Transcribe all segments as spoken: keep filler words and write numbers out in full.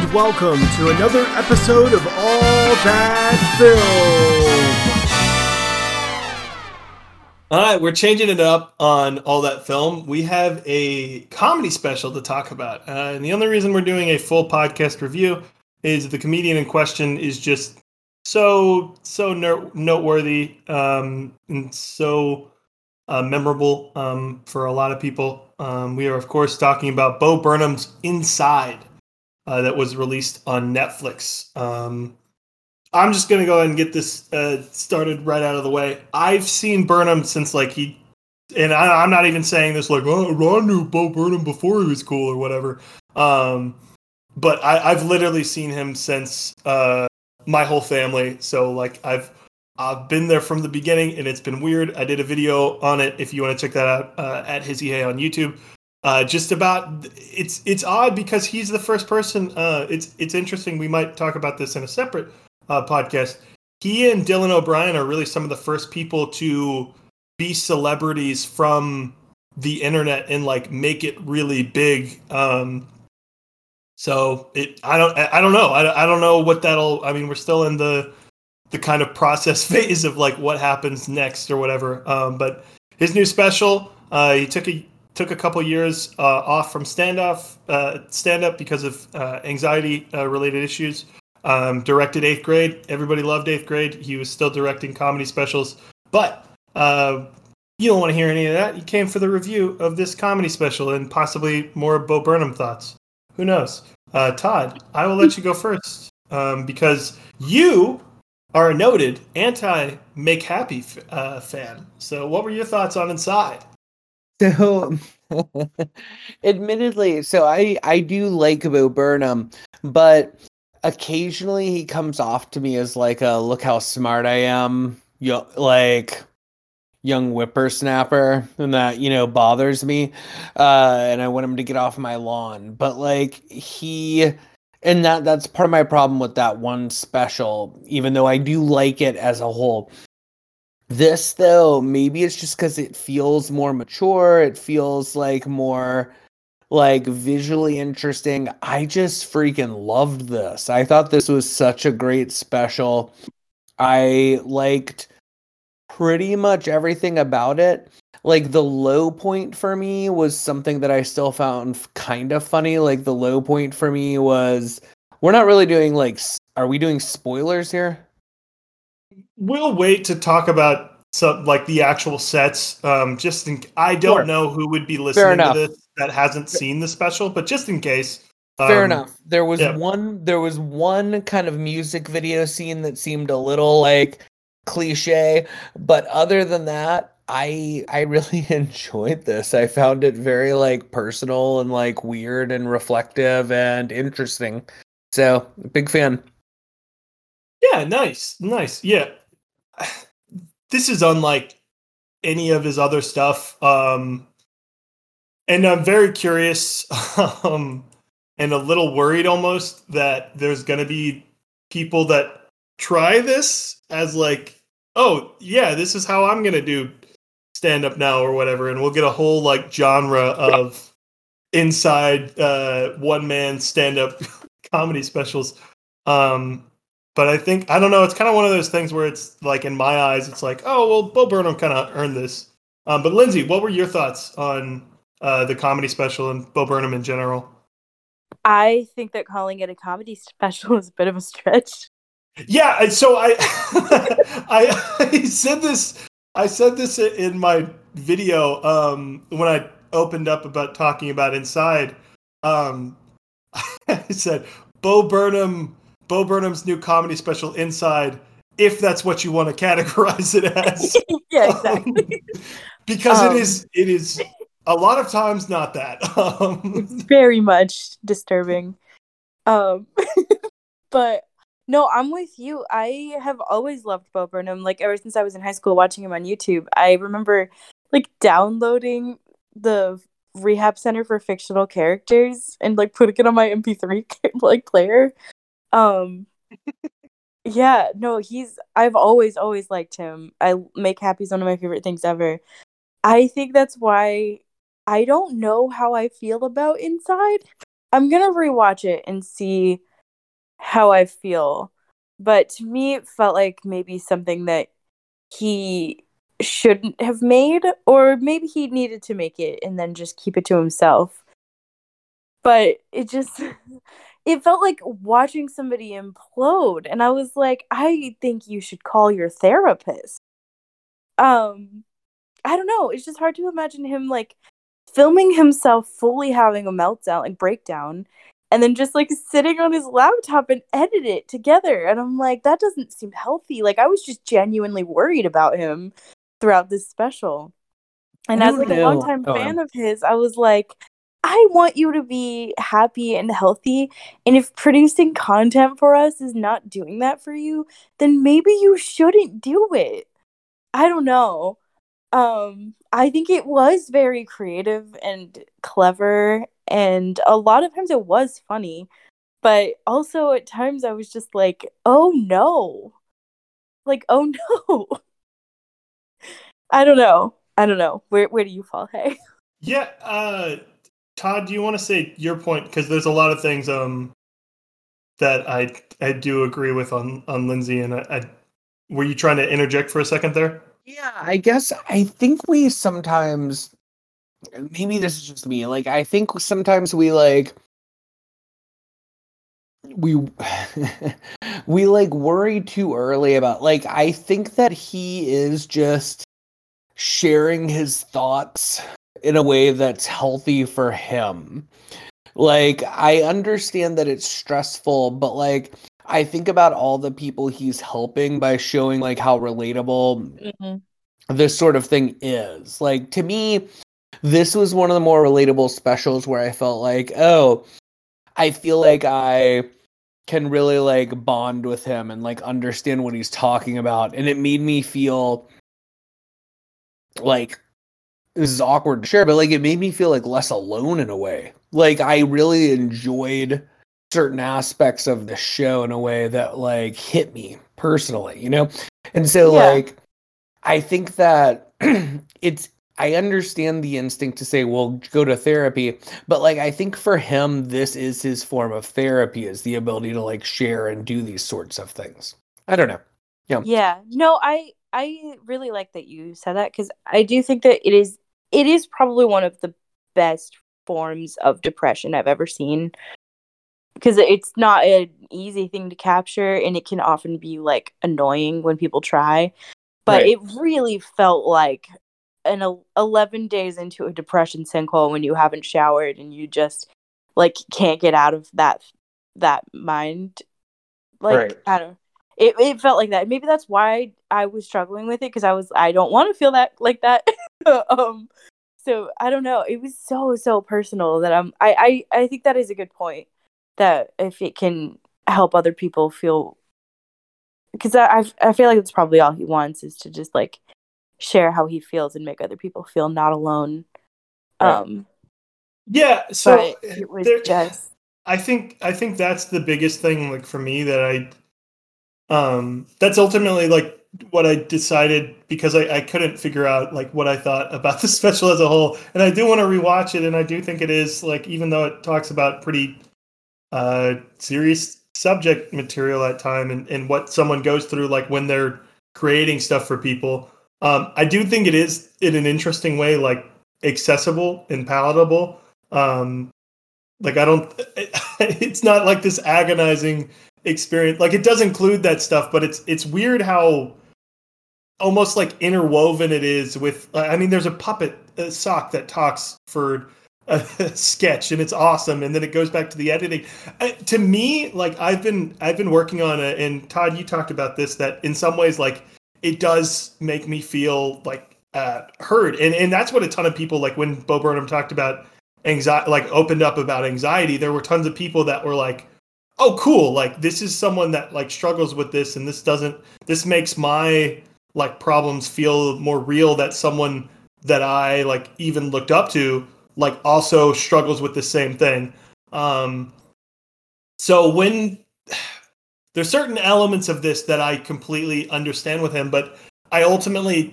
and welcome to another episode of All That Film. All right, we're changing it up on All That Film. We have a comedy special to talk about. Uh, and the only reason we're doing a full podcast review is the comedian in question is just so, so ner- noteworthy um, and so uh, memorable um, for a lot of people. Um, we are, of course, talking about Bo Burnham's Inside uh, that was released on Netflix. Um, I'm just going to go ahead and get this uh, started right out of the way. I've seen Burnham since, like, he... And I, I'm not even saying this like, oh, Ron knew Bo Burnham before he was cool or whatever. Um, but I, I've literally seen him since uh, my whole family. So, like, I've... I've been there from the beginning, and it's been weird. I did a video on it, if you want to check that out, uh, at HizzyHey on YouTube. Uh, just about, it's it's odd because he's the first person. Uh, it's it's interesting. We might talk about this in a separate uh, podcast. He and Dylan O'Brien are really some of the first people to be celebrities from the internet and, like, make it really big. Um, so it, I don't, I don't know. I, I don't know what that'll. I mean, we're still in the. the kind of process phase of, like, what happens next or whatever. Um, but his new special, uh, he took a, took a couple years uh, off from stand-off, uh, stand-up because of uh, anxiety-related uh, issues. Um, directed eighth Grade. Everybody loved eighth Grade. He was still directing comedy specials. But uh, you don't want to hear any of that. You came for the review of this comedy special and possibly more Bo Burnham thoughts. Who knows? Uh, Todd, I will let you go first um, because you... are a noted anti-Make Happy uh, fan. So what were your thoughts on Inside? So, admittedly, so I, I do like Bo Burnham, but occasionally he comes off to me as like a, look how smart I am, yo, like, young whippersnapper, and that, you know, bothers me. Uh, and I want him to get off my lawn. But, like, he... And that that's part of my problem with that one special, even though I do like it as a whole. This, though, maybe it's just because it feels more mature. It feels like more, like, visually interesting. I just freaking loved this. I thought this was such a great special. I liked pretty much everything about it. Like, the low point for me was something that I still found kind of funny. Like, the low point for me was... We're not really doing, like... Are we doing spoilers here? We'll wait to talk about, some, like, the actual sets. Um, just in... I don't sure. know who would be listening to this that hasn't seen the special, but just in case... Um, Fair enough. There was yeah. one. There was one kind of music video scene that seemed a little, like, cliche. But other than that... I I really enjoyed this. I found it very, like, personal and, like, weird and reflective and interesting. So, big fan. Yeah, nice, nice. Yeah, this is unlike any of his other stuff. Um, and I'm very curious um, and a little worried almost that there's going to be people that try this as, like, oh yeah, this is how I'm going to do stand up now or whatever, and we'll get a whole, like, genre of inside uh one man stand up comedy specials. Um but I think I don't know, it's kind of one of those things where it's like, in my eyes, it's like, oh well, Bo Burnham kind of earned this. Um but Lindsay, what were your thoughts on uh the comedy special and Bo Burnham in general? I think that calling it a comedy special is a bit of a stretch. Yeah, so I I, I said this I said this in my video um, when I opened up about talking about Inside. Um, I said, Bo Burnham, Bo Burnham's new comedy special, Inside, if that's what you want to categorize it as. Yeah, exactly. Um, because um, it is, it is a lot of times not that. Um, very much disturbing. Um, but... No, I'm with you. I have always loved Bo Burnham. Like, ever since I was in high school watching him on YouTube, I remember, like, downloading the Rehab Center for Fictional Characters and, like, putting it on my M P three, like, player. Um, yeah, no, he's... I've always, always liked him. I Make Happy is one of my favorite things ever. I think that's why I don't know how I feel about Inside. I'm gonna rewatch it and see... how I feel. But to me, it felt like maybe something that he shouldn't have made, or maybe he needed to make it and then just keep it to himself. But it just, it felt like watching somebody implode. And I was like, I think you should call your therapist. Um, I don't know. It's just hard to imagine him, like, filming himself fully having a meltdown and breakdown, and then just, like, sitting on his laptop and edit it together. And I'm like, that doesn't seem healthy. Like, I was just genuinely worried about him throughout this special. And as, like, know. a longtime oh, fan of his, I was like, I want you to be happy and healthy. And if producing content for us is not doing that for you, then maybe you shouldn't do it. I don't know. Um, I think it was very creative and clever, and a lot of times it was funny, but also at times I was just like, oh no. Like, oh no. I don't know. I don't know. Where where do you fall, hey? Yeah, uh, Todd, do you want to say your point? Because there's a lot of things um that I I do agree with on, on Lindsay, and I, I were you trying to interject for a second there? Yeah, I guess I think we sometimes, maybe this is just me, like, I think sometimes we, like, we, we, like, worry too early about, like, I think that he is just sharing his thoughts in a way that's healthy for him. Like, I understand that it's stressful, but, like, I think about all the people he's helping by showing, like, how relatable mm-hmm. this sort of thing is. Like, to me, this was one of the more relatable specials where I felt like, oh, I feel like I can really, like, bond with him and, like, understand what he's talking about. And it made me feel like, this is awkward to share, but, like, it made me feel, like, less alone in a way. Like, I really enjoyed certain aspects of the show in a way that, like, hit me personally, you know? And so, yeah. like, I think that it's, I understand the instinct to say, well, go to therapy, but, like, I think for him, this is his form of therapy, is the ability to, like, share and do these sorts of things. I don't know. Yeah. Yeah. No, I, I really like that you said that, because I do think that it is, it is probably one of the best forms of depression I've ever seen. Because it's not an easy thing to capture, and it can often be, like, annoying when people try. But right. It really felt like an eleven days into a depression sinkhole when you haven't showered and you just, like, can't get out of that that mind. Like, right. I don't. It it felt like that. Maybe that's why I was struggling with it, because I was I don't want to feel that like that. um. So I don't know. It was so so personal that I'm. I I I think that is a good point. That if it can help other people feel, because I I feel like it's probably all he wants is to just, like, share how he feels and make other people feel not alone. Um, yeah. So it was there, just. I think I think that's the biggest thing, like, for me, that I. Um, that's ultimately, like, what I decided, because I, I couldn't figure out, like, what I thought about the special as a whole, and I do want to rewatch it, and I do think it is, like, even though it talks about pretty. Uh, serious subject material at time and, and what someone goes through, like, when they're creating stuff for people. Um, I do think it is, in an interesting way, like, accessible and palatable. Um, like, I don't, it, it's not like this agonizing experience. Like, it does include that stuff, but it's, it's weird how almost, like, interwoven it is with, I mean, there's a puppet a sock that talks for a sketch, and it's awesome, and then it goes back to the editing. Uh, to me, like, I've been I've been working on it, and Todd, you talked about this, that in some ways, like, it does make me feel, like, uh, heard, and and that's what a ton of people, like, when Bo Burnham talked about anxiety, like, opened up about anxiety, there were tons of people that were like, oh, cool, like, this is someone that, like, struggles with this, and this doesn't, this makes my, like, problems feel more real, that someone that I, like, even looked up to, like, also struggles with the same thing. Um, so when there's certain elements of this that I completely understand with him, but I ultimately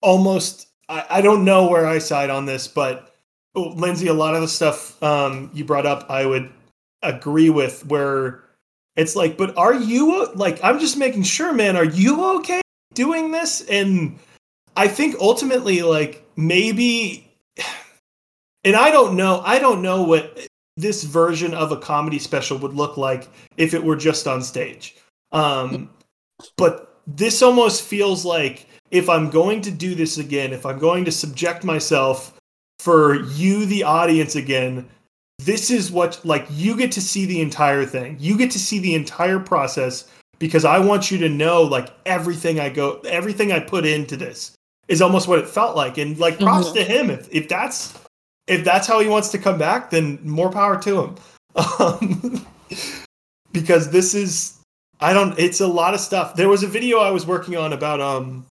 almost, I, I don't know where I side on this, but oh, Lindsay, a lot of the stuff um, you brought up, I would agree with, where It's like, but are you, like, I'm just making sure, man, are you okay doing this? And I think ultimately, like, maybe, and I don't know, I don't know what this version of a comedy special would look like if it were just on stage. Um, but this almost feels like, if I'm going to do this again, if I'm going to subject myself for you, the audience, again, this is what, like, you get to see the entire thing. You get to see the entire process, because I want you to know, like, everything I go, everything I put into this is almost what it felt like. And, like, props mm-hmm. to him. If if that's if that's how he wants to come back, then more power to him. Um, because this is, I don't, it's a lot of stuff. There was a video I was working on about um.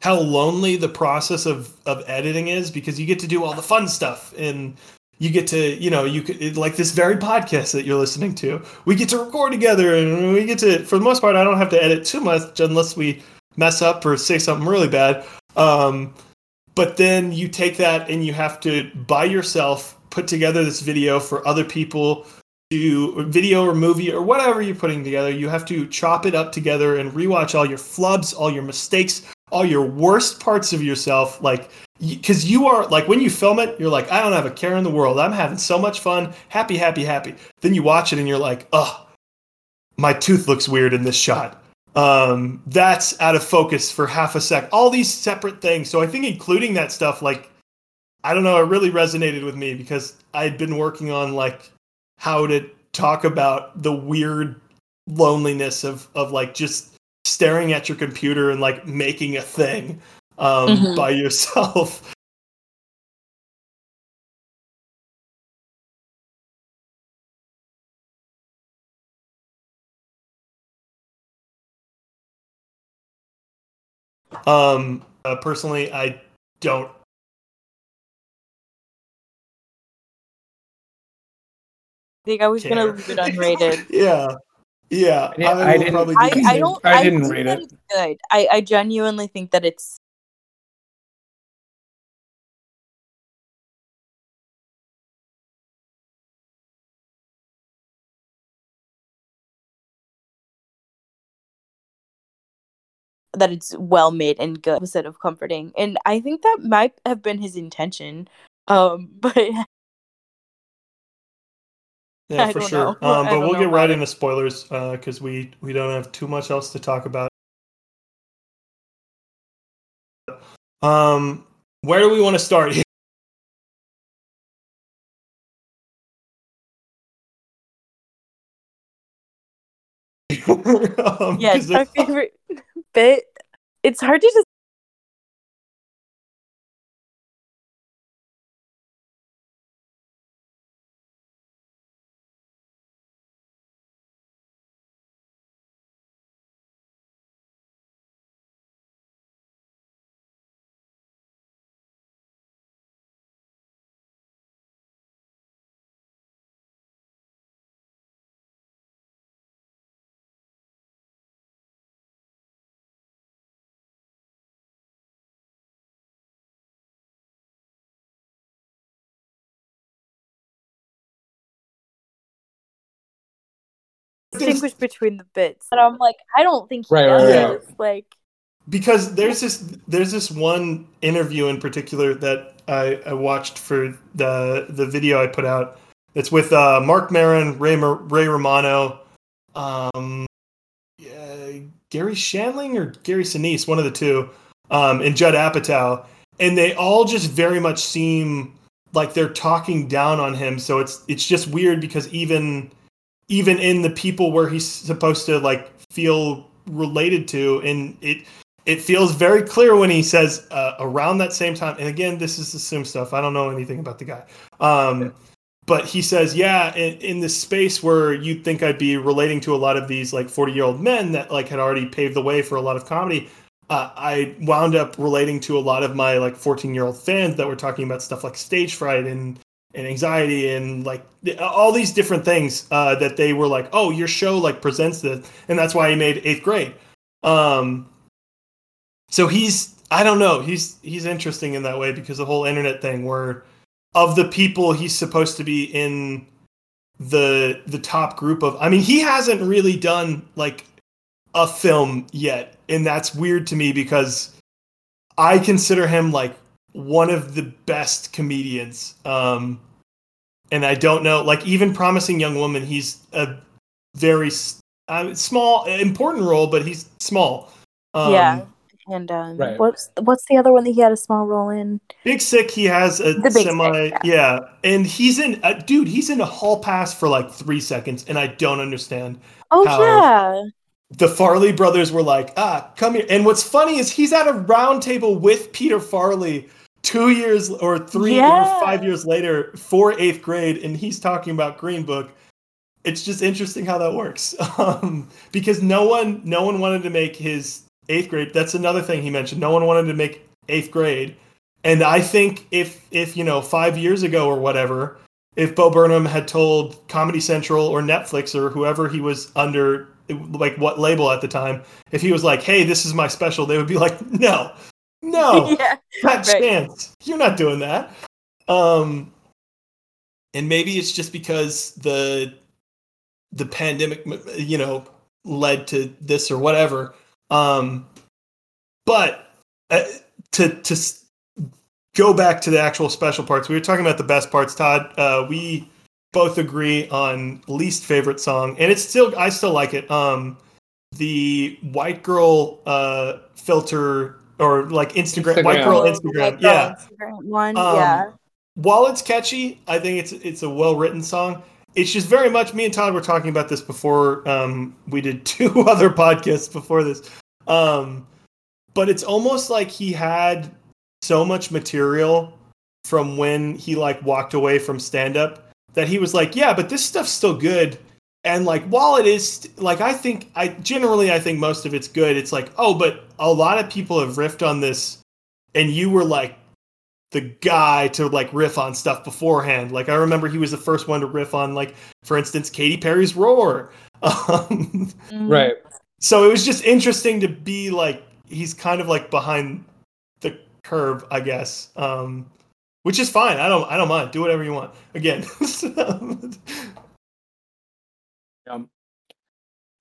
how lonely the process of, of editing is, because you get to do all the fun stuff, and you get to, you know, you could, like this very podcast that you're listening to, we get to record together, and we get to, for the most part, I don't have to edit too much unless we mess up or say something really bad. Um, but then you take that and you have to, by yourself, put together this video for other people to video or movie or whatever you're putting together. You have to chop it up together and rewatch all your flubs, all your mistakes, all your worst parts of yourself, like, because you are, like, when you film it, you're like, I don't have a care in the world. I'm having so much fun. Happy, happy, happy. Then you watch it and you're like, oh, my tooth looks weird in this shot. Um, that's out of focus for half a sec. All these separate things. So I think including that stuff, like, I don't know, it really resonated with me, because I'd been working on, like, how to talk about the weird loneliness of, of like, just staring at your computer and, like, making a thing um, mm-hmm. by yourself. um, uh, personally, I don't. I think I was going to leave it unrated. Yeah. Yeah, I, I, I didn't. Probably I, I don't. I didn't I read it. It's good. I, I genuinely think that it's. That it's well made and good, instead of comforting, and I think that might have been his intention, um, but. Yeah, I for sure. Um, but we'll get right it. into spoilers because uh, we, we don't have too much else to talk about. Um, where do we want to start? um, yeah, it's my favorite bit. It's hard to just. Distinguish between the bits, and I'm like, I don't think he right, does. Right, right. It's like, because there's this there's this one interview in particular that I, I watched for the the video I put out. It's with uh, Mark Maron, Ray Ray Romano, um, uh, Gary Shandling or Gary Sinise, one of the two, um, and Judd Apatow, and they all just very much seem like they're talking down on him. So it's it's just weird because even. even in the people where he's supposed to, like, feel related to. And it, it feels very clear when he says uh, around that same time. And again, this is assumed stuff. I don't know anything about the guy. Um, yeah. But he says, yeah, in, in this space where you'd think I'd be relating to a lot of these, like, forty year old men that, like, had already paved the way for a lot of comedy. Uh, I wound up relating to a lot of my, like, fourteen year old fans that were talking about stuff like stage fright and, and anxiety and, like, all these different things uh, that they were like, oh, your show, like, presents this. And that's why he made eighth grade. Um, so he's, I don't know, he's he's interesting in that way because the whole internet thing where of the people he's supposed to be in the the top group of, I mean, he hasn't really done like a film yet, and that's weird to me because I consider him like one of the best comedians. Um, and I don't know, like even Promising Young Woman, he's a very uh, small, important role, but he's small. Um, yeah. And um, right. what's what's the other one that he had a small role in? Big Sick. He has a semi, Sick, yeah. yeah. And he's in, uh, dude, he's in a Hall Pass for like three seconds, and I don't understand. Oh yeah. The Farley brothers were like, ah, come here. And what's funny is he's at a round table with Peter Farrelly two years or three yeah. or five years later for eighth grade, and he's talking about Green Book. It's just interesting how that works, um, because no one, no one wanted to make his. Eighth grade. That's another thing he mentioned. No one wanted to make eighth grade. And I think if, if you know, five years ago or whatever, if Bo Burnham had told Comedy Central or Netflix or whoever he was under, like what label at the time, if he was like, hey, this is my special, they would be like, no, no, yeah, not right. chance. You're not doing that. Um, and maybe it's just because the the pandemic, you know, led to this or whatever. Um, but uh, to, to s- go back to the actual special parts, we were talking about the best parts, Todd. Uh, we both agree on least favorite song, and it's still, I still like it. Um, the white girl, uh, filter or like Instagram, Instagram. white girl, Instagram. White girl, yeah. Instagram one, um, yeah. While it's catchy, I think it's, it's a well-written song. It's just very much, me and Todd were talking about this before, um, we did two other podcasts before this. Um, but it's almost like he had so much material from when he like walked away from stand up that he was like, yeah, but this stuff's still good. And like, while it is like, I think I generally, I think most of it's good. It's like, oh, but a lot of people have riffed on this and you were like the guy to like riff on stuff beforehand. Like I remember he was the first one to riff on like, for instance, Katy Perry's Roar. Um, right. So it was just interesting to be like, he's kind of like behind the curve, I guess, um, which is fine. I don't, I don't mind. Do whatever you want. Again. um,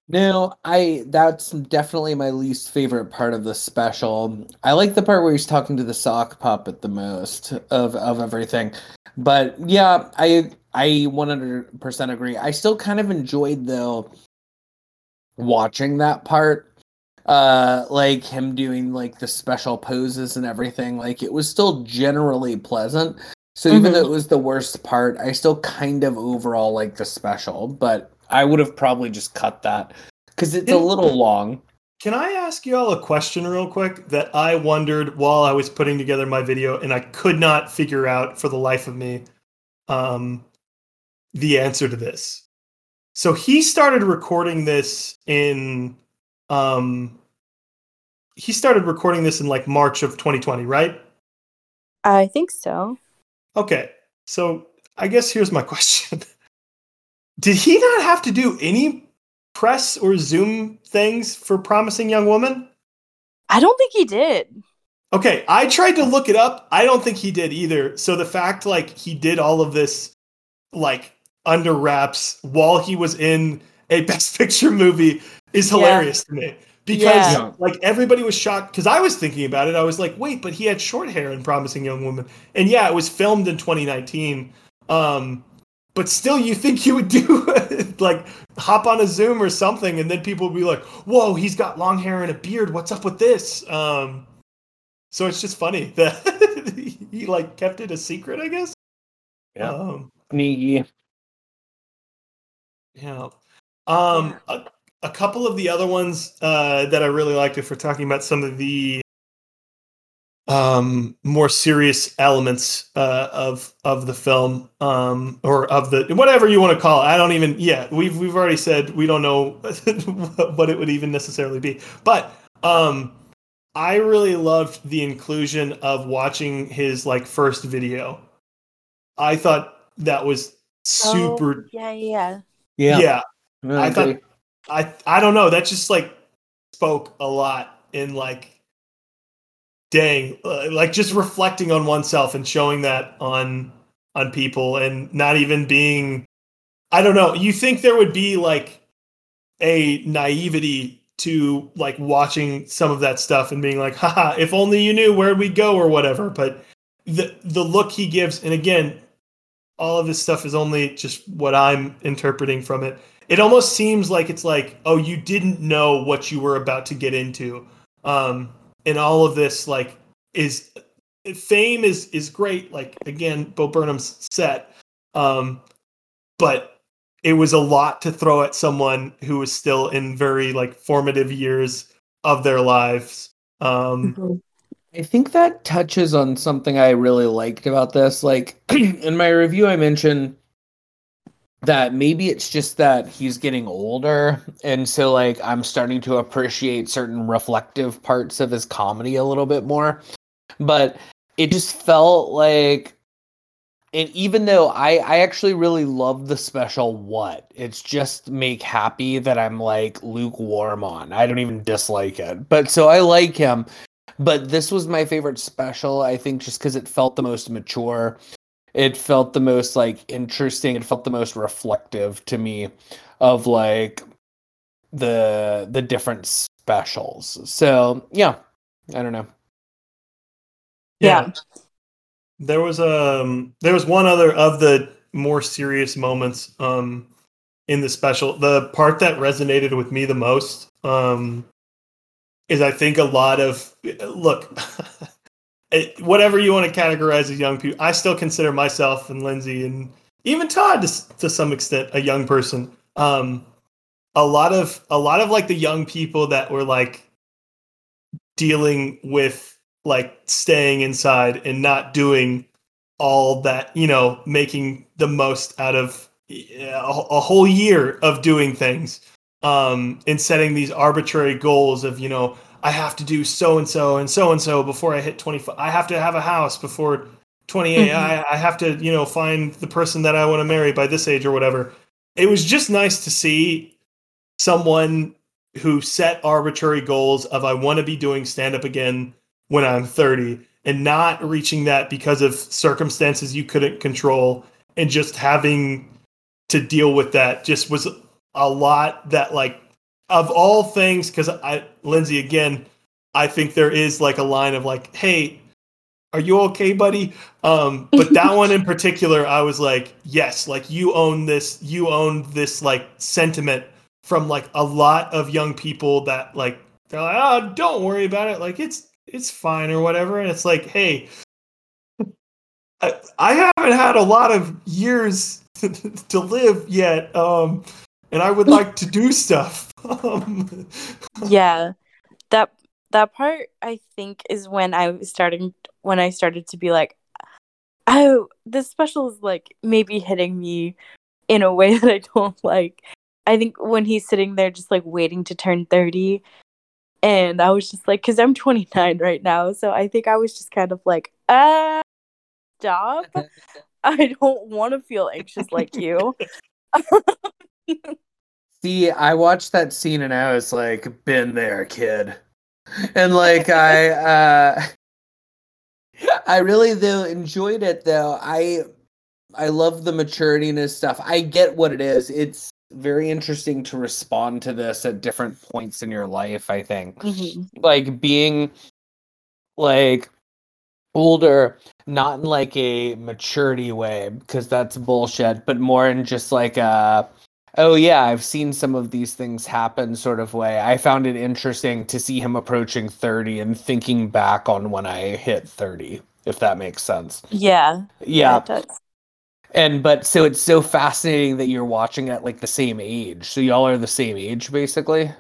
now I, that's definitely my least favorite part of the special. I like the part where he's talking to the sock puppet the most of, of everything. But yeah, I, I one hundred percent agree. I still kind of enjoyed though, watching that part, uh like him doing like the special poses and everything, like it was still generally pleasant, so mm-hmm. even though it was the worst part, I still kind of overall like the special, but I would have probably just cut that because it's it, a little long. Can I ask you all a question real quick that I wondered while I was putting together my video and I could not figure out for the life of me um the answer to this? So he started recording this in, um, he started recording this in like March of twenty twenty, right? I think so. Okay. So I guess here's my question. Did he not have to do any press or Zoom things for Promising Young Woman? I don't think he did. Okay. I tried to look it up. I don't think he did either. So the fact like he did all of this, like, under wraps while he was in a Best Picture movie is hilarious yeah. to me because yeah. like everybody was shocked because I was thinking about it. I was like, wait, but he had short hair in Promising Young Woman. And yeah, it was filmed in twenty nineteen. Um, but still you think you would do like hop on a Zoom or something. And then people would be like, whoa, he's got long hair and a beard. What's up with this? Um, so it's just funny that he like kept it a secret, I guess. Yeah. Um, yeah. Yeah. Um, a, a couple of the other ones uh, that I really liked, if we're talking about some of the um, more serious elements uh, of of the film um, or of the whatever you want to call it. I don't even. Yeah, we've we've already said we don't know what it would even necessarily be. But um, I really loved the inclusion of watching his like first video. I thought that was super. Oh, yeah, yeah. Yeah, yeah. No, I, I thought, I I don't know. That just like spoke a lot in like, dang, uh, like just reflecting on oneself and showing that on on people and not even being I don't know. You think there would be like a naivety to like watching some of that stuff and being like, haha, if only you knew where we'd go or whatever. But the the look he gives, and again, all of this stuff is only just what I'm interpreting from it. It almost seems like it's like, oh, you didn't know what you were about to get into. Um, and all of this like is fame is, is great. Like, again, Bo Burnham's set. Um, but it was a lot to throw at someone who was still in very like formative years of their lives. Um, I think that touches on something I really liked about this. Like in my review, I mentioned that maybe it's just that he's getting older. And so like, I'm starting to appreciate certain reflective parts of his comedy a little bit more, but it just felt like, and even though I, I actually really love the special What, it's just Make Happy that I'm like lukewarm on. I don't even dislike it. But so I like him. But this was my favorite special, I think, just because it felt the most mature. It felt the most like interesting. It felt the most reflective to me of like the the different specials. So yeah, I don't know. Yeah. yeah. There was um there was one other of the more serious moments um in the special. The part that resonated with me the most um is I think a lot of look it, whatever you want to categorize as young people. I still consider myself and Lindsay and even Todd to, to some extent a young person. Um, a lot of a lot of like the young people that were like dealing with like staying inside and not doing all that, you know, making the most out of a whole year of doing things um, and setting these arbitrary goals of, you know, I have to do so-and-so and so-and-so before I hit twenty-five. I have to have a house before twenty-eight. Mm-hmm. I, I have to, you know, find the person that I want to marry by this age or whatever. It was just nice to see someone who set arbitrary goals of, I want to be doing stand-up again when I'm thirty, and not reaching that because of circumstances you couldn't control, and just having to deal with that just was a lot that like of all things. Because I, Lindsay, again, I think there is like a line of like, hey, are you okay, buddy? Um, but that one in particular, I was like, yes, like you own this, you own this like sentiment from like a lot of young people that like, they're like, oh, don't worry about it. Like it's, it's fine or whatever. And it's like, hey, I, I haven't had a lot of years to, to live yet. Um, and I would like to do stuff. Um, yeah. That, that part I think is when I was starting, when I started to be like, oh, this special is like maybe hitting me in a way that I don't like. I think when he's sitting there just like waiting to turn thirty, and I was just like, because I'm twenty-nine right now, so I think I was just kind of like, ah, stop. I don't want to feel anxious like you. See, I watched that scene and I was like, been there, kid. And like, I, uh, I really though enjoyed it though. I, I love the maturity and his stuff. I get what it is. It's very interesting to respond to this at different points in your life, I think. Mm-hmm. Like being like older, not in like a maturity way, because that's bullshit, but more in just like a, oh yeah, I've seen some of these things happen sort of way. I found it interesting to see him approaching thirty and thinking back on when I hit thirty, if that makes sense. Yeah. Yeah. That does. And, but, so it's so fascinating that you're watching at, like, the same age. So y'all are the same age, basically?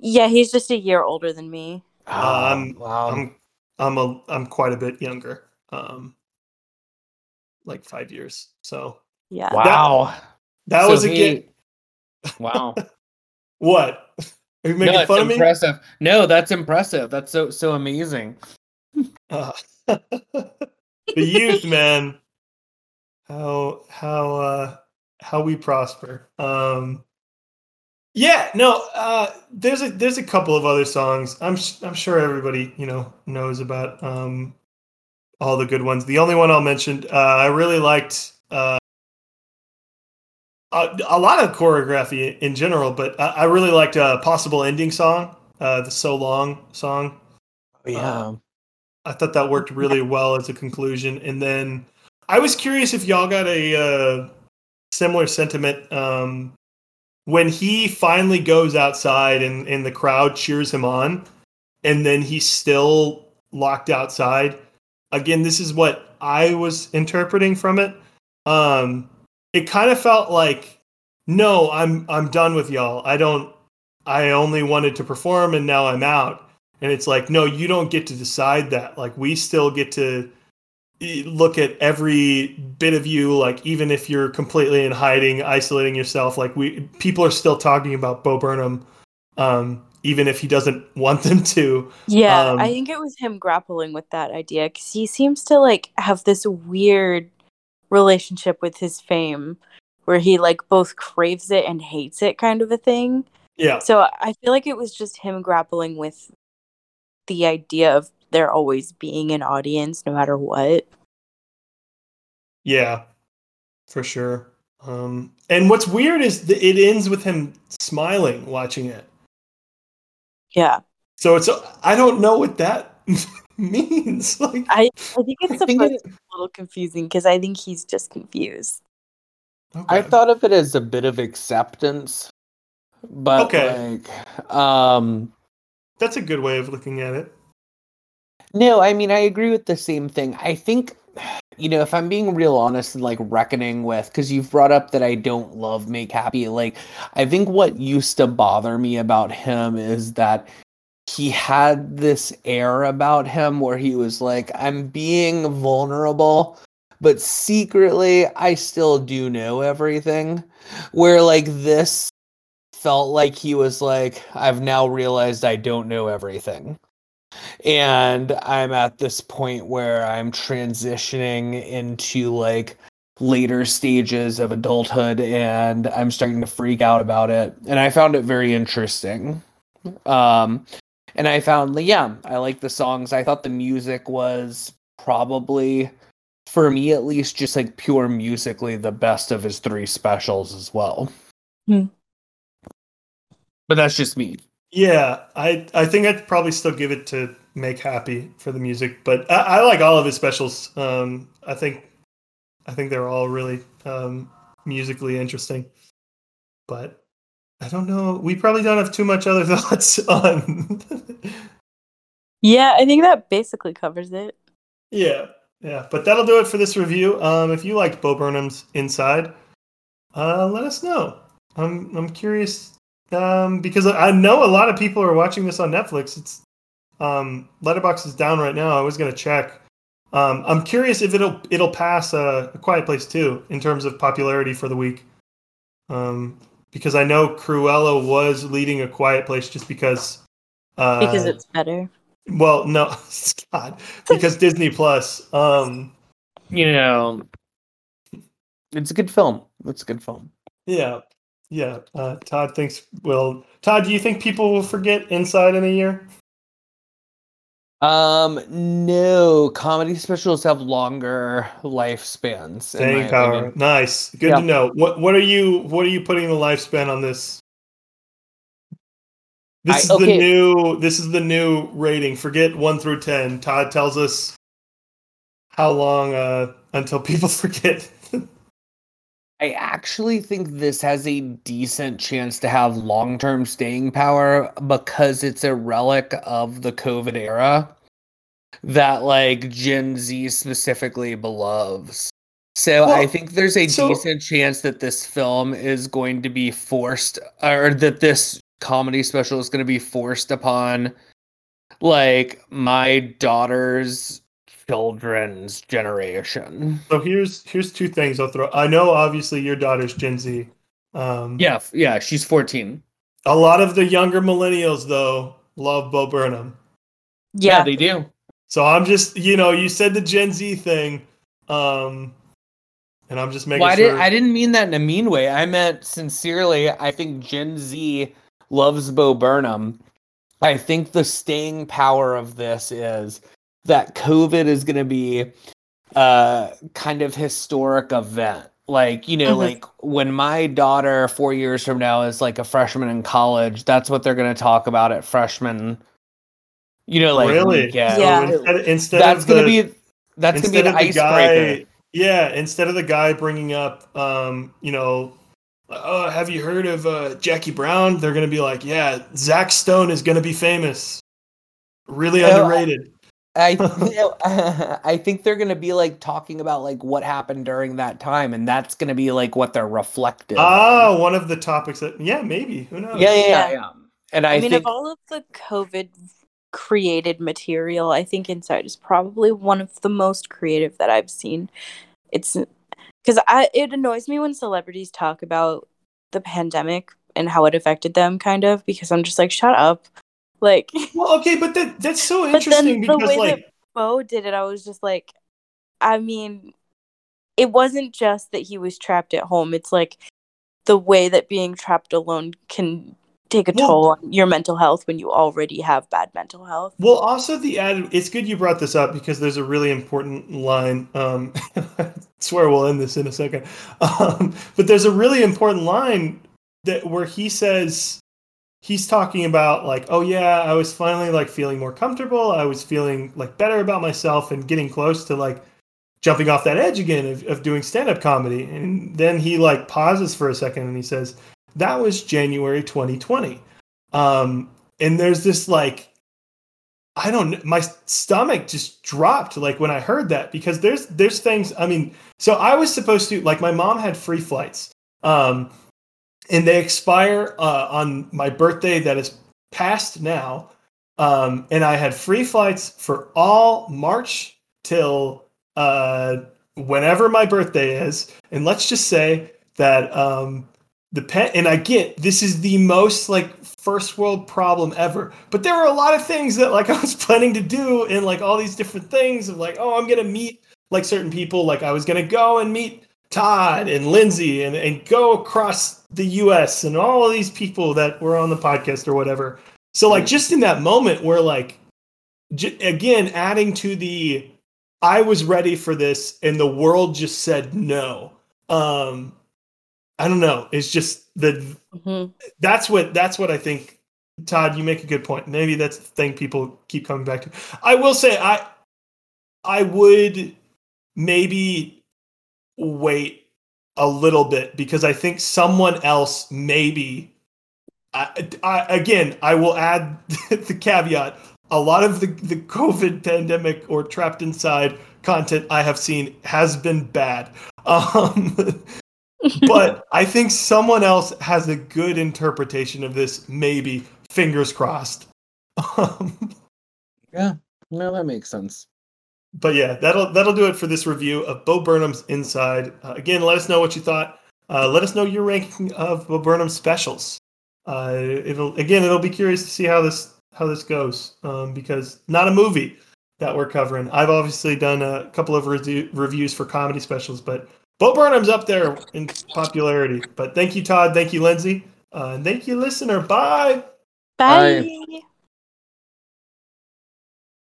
Yeah, he's just a year older than me. Uh, um, wow. I'm, I'm, a, I'm quite a bit younger. Um, like, five years. So. Yeah. Wow. That, that so was a he... game. Wow. What? Are you making no, fun of impressive. me? No, that's impressive. That's so, so amazing. Uh, the youth, man. How how uh, how we prosper. Um, yeah, no. Uh, there's a there's a couple of other songs. I'm I'm sure everybody you know knows about um, all the good ones. The only one I'll mention. Uh, I really liked uh, a, a lot of choreography in general, but I, I really liked uh, Possible Ending song, uh, the So Long song. Oh, yeah. Um, I thought that worked really well as a conclusion. And then I was curious if y'all got a uh, similar sentiment um, when he finally goes outside and, and the crowd cheers him on, and then he's still locked outside. Again, this is what I was interpreting from it. Um, it kind of felt like, no, I'm I'm done with y'all. I don't. I only wanted to perform, and now I'm out. And it's like, no, you don't get to decide that. Like, we still get to look at every bit of you. Like, even if you're completely in hiding, isolating yourself, like we people are still talking about Bo Burnham. Um, even if he doesn't want them to. Yeah, um, I think it was him grappling with that idea, because he seems to, like, have this weird relationship with his fame where he, like, both craves it and hates it, kind of a thing. Yeah. So I feel like it was just him grappling with the idea of there always being an audience no matter what. Yeah, for sure. Um, and what's weird is that it ends with him smiling watching it. Yeah. So it's, I don't know what that means. Like, I, I think it's I think it, a little confusing, because I think he's just confused. Okay. I thought of it as a bit of acceptance, but okay. like, um, that's a good way of looking at it. No, I mean, I agree with the same thing. I think, you know, if I'm being real honest and, like, reckoning with, because you've brought up that I don't love Make Happy, like, I think what used to bother me about him is that he had this air about him where he was like, I'm being vulnerable, but secretly I still do know everything. Where, like, this felt like he was like, I've now realized I don't know everything. And I'm at this point where I'm transitioning into, like, later stages of adulthood, and I'm starting to freak out about it. And I found it very interesting. Um, and I found, yeah, I like the songs. I thought the music was probably, for me at least, just, like, pure musically the best of his three specials as well. Mm. But that's just me. Yeah, I, I think I'd probably still give it to Make Happy for the music, but I, I like all of his specials. Um, I think I think they're all really um, musically interesting. But I don't know. We probably don't have too much other thoughts on. Yeah, I think that basically covers it. Yeah, yeah. But that'll do it for this review. Um, if you liked Bo Burnham's Inside, uh, let us know. I'm I'm curious. Um, because I know a lot of people are watching this on Netflix. It's um, Letterboxd is down right now. I was gonna check. Um, I'm curious if it'll it'll pass uh, A Quiet Place two in terms of popularity for the week. Um, because I know Cruella was leading A Quiet Place just because. Uh, because it's better. Well, no, God, because Disney Plus. Um, you know, it's a good film. It's a good film. Yeah. Yeah, uh, Todd thinks. Well, Todd, do you think people will forget Inside in a year? Um, no. Comedy specials have longer lifespans. Staying power. Nice. Good yeah. to know. What What are you What are you putting the lifespan on this? This I, is okay. the new. This is the new rating. Forget one through ten. Todd tells us how long uh, until people forget. I actually think this has a decent chance to have long-term staying power, because it's a relic of the COVID era that, like, Gen Z specifically beloves. So well, I think there's a so, decent chance that this film is going to be forced, or that this comedy special is going to be forced upon, like, my daughter's children's generation. So here's here's two things I'll throw. I know obviously your daughter's Gen Z. Um, yeah, yeah, she's fourteen. A lot of the younger millennials though love Bo Burnham. Yeah, yeah they do. So I'm just, you know, you said the Gen Z thing, um, and I'm just making well, I sure. Did, I didn't mean that in a mean way. I meant sincerely. I think Gen Z loves Bo Burnham. I think the staying power of this is that COVID is going to be a kind of historic event Like, you know, mm-hmm. like when my daughter four years from now is like a freshman in college, that's what they're going to talk about at freshman. You know, like, really? Yeah. yeah. So instead, instead that's going to be, that's going to be an icebreaker. Yeah. Instead of the guy bringing up, um, you know, oh, have you heard of uh, Jackie Brown? They're going to be like, yeah, Zach Stone is going to be famous. Really oh, underrated. I, you know, I think they're going to be like talking about like what happened during that time. And that's going to be like what they're reflective. Oh, on. One of the topics that, yeah, maybe. Who knows? Yeah, yeah, yeah. yeah. And I, I mean, think, of all of the COVID created material, I think Inside is probably one of the most creative that I've seen. It's because I it annoys me when celebrities talk about the pandemic and how it affected them, kind of, because I'm just like, shut up. Like, well, okay, but that that's so interesting because, the way like, that Bo did it, I was just like, I mean, it wasn't just that he was trapped at home. It's like the way that being trapped alone can take a well, toll on your mental health when you already have bad mental health. Well, also the ad, it's good you brought this up because there's a really important line. Um, I swear we'll end this in a second. Um, but there's a really important line that where he says, he's talking about like, oh yeah, I was finally like feeling more comfortable. I was feeling like better about myself and getting close to like jumping off that edge again of, of doing stand-up comedy. And then he like pauses for a second and he says, that was January twenty twenty. Um, and there's this like, I don't know, my stomach just dropped like when I heard that, because there's, there's things, I mean, so I was supposed to, like my mom had free flights um, and they expire uh, on my birthday that is past now. Um, and I had free flights for all March till uh, whenever my birthday is. And let's just say that, um, The pen, and I get this is the most like first world problem ever, but there were a lot of things that like I was planning to do and like all these different things of like, oh, I'm going to meet like certain people. Like I was going to go and meet Todd and Lindsay and, and go across the U S and all of these people that were on the podcast or whatever. So like just in that moment where like, j- again, adding to the, I was ready for this and the world just said no. Um, I don't know. It's just that mm-hmm. that's what, that's what I think, Todd, you make a good point. Maybe that's the thing people keep coming back to. I will say I, I would maybe wait a little bit because I think someone else maybe, I, I, again, I will add the caveat. A lot of the, the COVID pandemic or trapped inside content I have seen has been bad. Um, but I think someone else has a good interpretation of this, maybe. Fingers crossed. Um, yeah, no, that makes sense. But yeah, that'll that'll do it for this review of Bo Burnham's Inside. Uh, again, let us know what you thought. Uh, let us know your ranking of Bo Burnham's specials. Uh, it'll again, it'll be curious to see how this how this goes um, because not a movie that we're covering. I've obviously done a couple of re- reviews for comedy specials, but Bo Burnham's up there in popularity. But thank you, Todd. Thank you, Lindsay. Uh, and thank you, listener. Bye. Bye. Bye.